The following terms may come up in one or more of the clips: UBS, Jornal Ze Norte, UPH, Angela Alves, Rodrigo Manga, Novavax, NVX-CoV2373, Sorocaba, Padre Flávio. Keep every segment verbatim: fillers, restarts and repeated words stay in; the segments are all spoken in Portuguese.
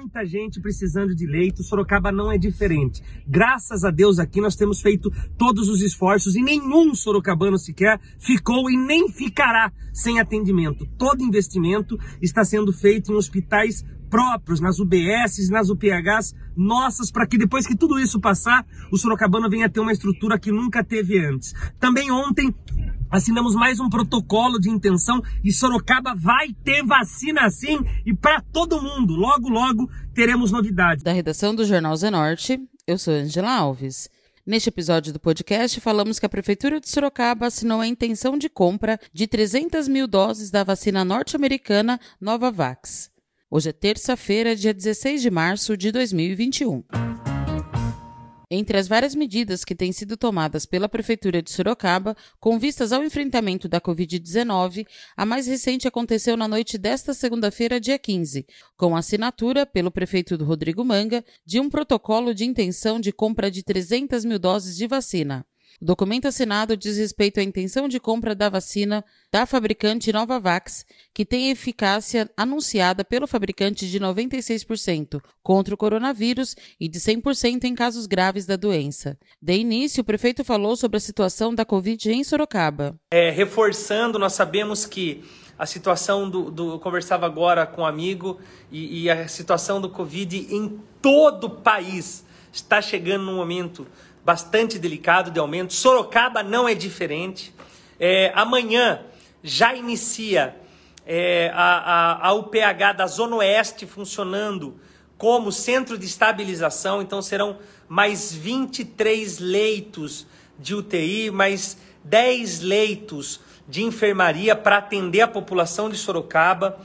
muita gente precisando de leito, Sorocaba não é diferente. Graças a Deus aqui nós temos feito todos os esforços e nenhum sorocabano sequer ficou e nem ficará sem atendimento. Todo investimento está sendo feito em hospitais próprios, nas U B Ss, nas U P Hs nossas, para que depois que tudo isso passar, o sorocabano venha ter uma estrutura que nunca teve antes. Também ontem assinamos mais um protocolo de intenção e Sorocaba vai ter vacina sim e para todo mundo. Logo, logo teremos novidades. Da redação do Jornal Ze Norte, eu sou Angela Alves. Neste episódio do podcast, falamos que a Prefeitura de Sorocaba assinou a intenção de compra de trezentas mil doses da vacina norte-americana Novavax. Hoje é terça-feira, dia dezesseis de março de dois mil e vinte e um. Entre as várias medidas que têm sido tomadas pela Prefeitura de Sorocaba, com vistas ao enfrentamento da covid dezenove, a mais recente aconteceu na noite desta segunda-feira, dia quinze, com a assinatura, pelo prefeito Rodrigo Manga, de um protocolo de intenção de compra de trezentas mil doses de vacina. O documento assinado diz respeito à intenção de compra da vacina da fabricante Novavax, que tem eficácia anunciada pelo fabricante de noventa e seis por cento contra o coronavírus e de cem por cento em casos graves da doença. De início, o prefeito falou sobre a situação da Covid em Sorocaba. É, reforçando, nós sabemos que a situação do, do... Eu conversava agora com um amigo e, e a situação do Covid em todo o país está chegando num momento bastante delicado de aumento. Sorocaba não é diferente. É, amanhã já inicia é, a, a, a U P H da Zona Oeste funcionando como centro de estabilização, então serão mais vinte e três leitos de U T I, mais dez leitos de enfermaria para atender a população de Sorocaba.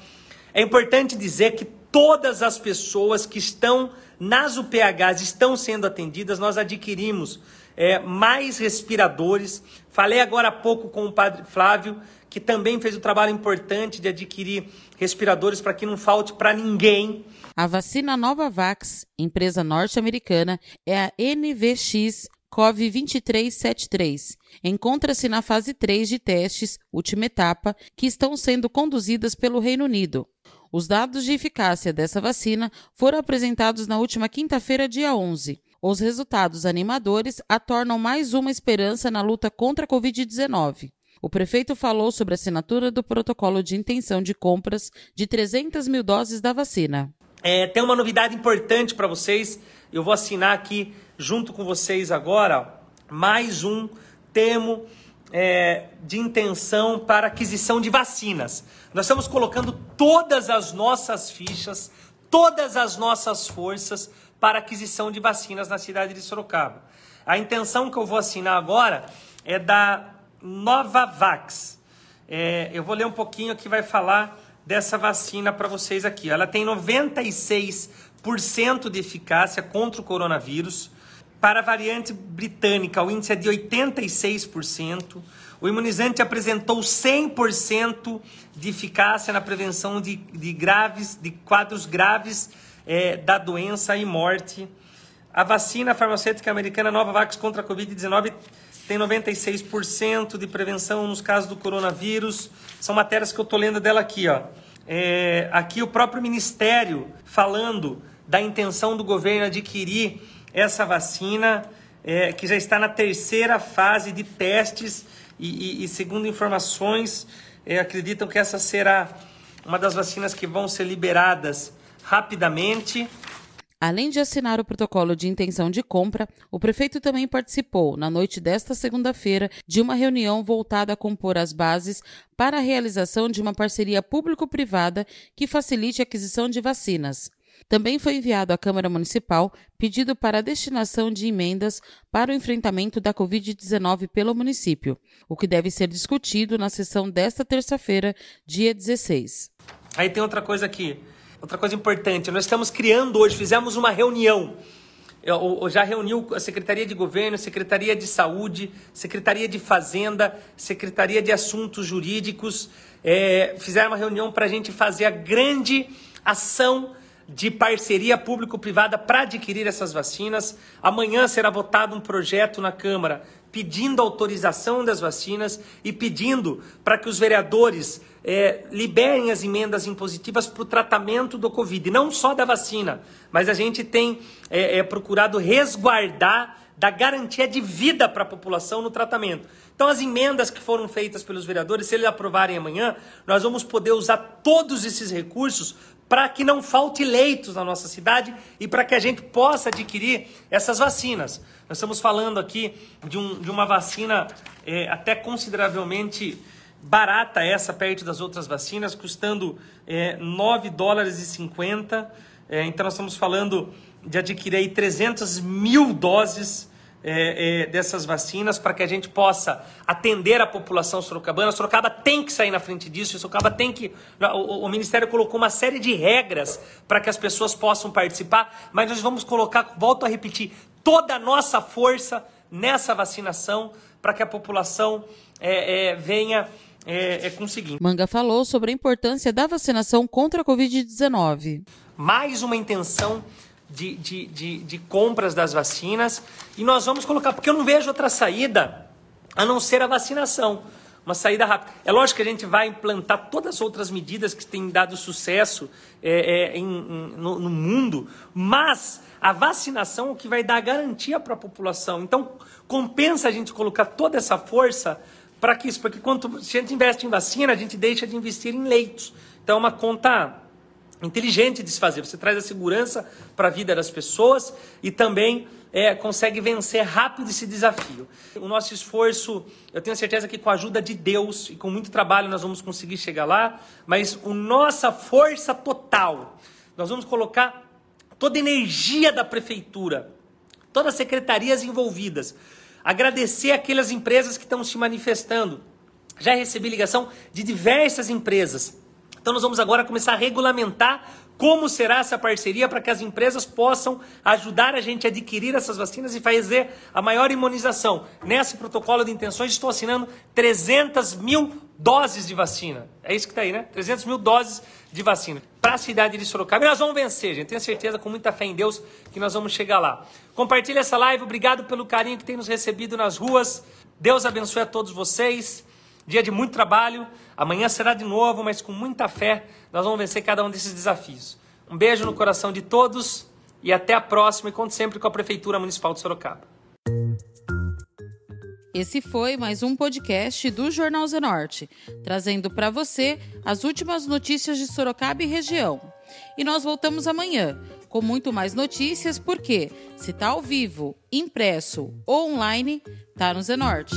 É importante dizer que todas as pessoas que estão nas U P Hs estão sendo atendidas, nós adquirimos é, mais respiradores. Falei agora há pouco com o Padre Flávio, que também fez um trabalho importante de adquirir respiradores para que não falte para ninguém. A vacina Novavax, empresa norte-americana, é a N V X C O V dois três sete três. Encontra-se na fase três de testes, última etapa, que estão sendo conduzidas pelo Reino Unido. Os dados de eficácia dessa vacina foram apresentados na última quinta-feira, dia onze. Os resultados animadores a tornam mais uma esperança na luta contra a covid dezenove. O prefeito falou sobre a assinatura do protocolo de intenção de compras de trezentas mil doses da vacina. É, tem uma novidade importante para vocês. Eu vou assinar aqui, junto com vocês agora, mais um termo É, de intenção para aquisição de vacinas. Nós estamos colocando todas as nossas fichas, todas as nossas forças para aquisição de vacinas na cidade de Sorocaba. A intenção que eu vou assinar agora é da Novavax. É, eu vou ler um pouquinho que vai falar dessa vacina para vocês aqui. Ela tem noventa e seis por cento de eficácia contra o coronavírus. Para a variante britânica, o índice é de oitenta e seis por cento. O imunizante apresentou cem por cento de eficácia na prevenção de, de, graves, de quadros graves é, da doença e morte. A vacina farmacêutica americana Novavax contra a covid dezenove tem noventa e seis por cento de prevenção nos casos do coronavírus. São matérias que eu estou lendo dela aqui, ó. É, aqui o próprio Ministério falando da intenção do governo adquirir essa vacina, é, que já está na terceira fase de testes e, e, e segundo informações, é, acreditam que essa será uma das vacinas que vão ser liberadas rapidamente. Além de assinar o protocolo de intenção de compra, o prefeito também participou, na noite desta segunda-feira, de uma reunião voltada a compor as bases para a realização de uma parceria público-privada que facilite a aquisição de vacinas. Também foi enviado à Câmara Municipal pedido para a destinação de emendas para o enfrentamento da covid dezenove pelo município, o que deve ser discutido na sessão desta terça-feira, dia dezesseis. Aí tem outra coisa aqui, outra coisa importante. Nós estamos criando hoje, fizemos uma reunião. Eu, eu já reuniu a Secretaria de Governo, Secretaria de Saúde, Secretaria de Fazenda, Secretaria de Assuntos Jurídicos. É, fizeram uma reunião para a gente fazer a grande ação de parceria público-privada para adquirir essas vacinas. Amanhã será votado um projeto na Câmara pedindo autorização das vacinas e pedindo para que os vereadores é, liberem as emendas impositivas para o tratamento do Covid, não só da vacina, mas a gente tem é, é, procurado resguardar da garantia de vida para a população no tratamento. Então, as emendas que foram feitas pelos vereadores, se eles aprovarem amanhã, nós vamos poder usar todos esses recursos para que não falte leitos na nossa cidade e para que a gente possa adquirir essas vacinas. Nós estamos falando aqui de, um, de uma vacina é, até consideravelmente barata, essa perto das outras vacinas, custando é, nove dólares e cinquenta. É, então, nós estamos falando de adquirir aí trezentas mil doses é, é, dessas vacinas para que a gente possa atender a população sorocabana. Sorocaba tem que sair na frente disso, Sorocaba tem que... O, o Ministério colocou uma série de regras para que as pessoas possam participar, mas nós vamos colocar, volto a repetir, toda a nossa força nessa vacinação para que a população é, é, venha... É, é conseguir. Manga falou sobre a importância da vacinação contra a covid dezenove. Mais uma intenção de, de, de, de compras das vacinas e nós vamos colocar, porque eu não vejo outra saída a não ser a vacinação. Uma saída rápida. É lógico que a gente vai implantar todas as outras medidas que têm dado sucesso é, é, em, em, no, no mundo, mas a vacinação é o que vai dar garantia para a população. Então, compensa a gente colocar toda essa força para que isso, porque quando se a gente investe em vacina, a gente deixa de investir em leitos. Então é uma conta inteligente de se fazer. Você traz a segurança para a vida das pessoas e também é, consegue vencer rápido esse desafio. O nosso esforço, eu tenho certeza que com a ajuda de Deus e com muito trabalho nós vamos conseguir chegar lá, mas a nossa força total, nós vamos colocar toda a energia da prefeitura, todas as secretarias envolvidas, agradecer aquelas empresas que estão se manifestando. Já recebi ligação de diversas empresas. Então nós vamos agora começar a regulamentar como será essa parceria para que as empresas possam ajudar a gente a adquirir essas vacinas e fazer a maior imunização. Nesse protocolo de intenções estou assinando trezentas mil doses de vacina. É isso que está aí, né? trezentas mil doses de vacina para a cidade de Sorocaba. E nós vamos vencer, gente. Tenho certeza, com muita fé em Deus, que nós vamos chegar lá. Compartilhe essa live. Obrigado pelo carinho que tem nos recebido nas ruas. Deus abençoe a todos vocês. Dia de muito trabalho. Amanhã será de novo, mas com muita fé nós vamos vencer cada um desses desafios. Um beijo no coração de todos e até a próxima. E conto sempre com a Prefeitura Municipal de Sorocaba. Esse foi mais um podcast do Jornal Ze Norte, trazendo para você as últimas notícias de Sorocaba e região. E nós voltamos amanhã com muito mais notícias, porque se está ao vivo, impresso ou online, está no Ze Norte.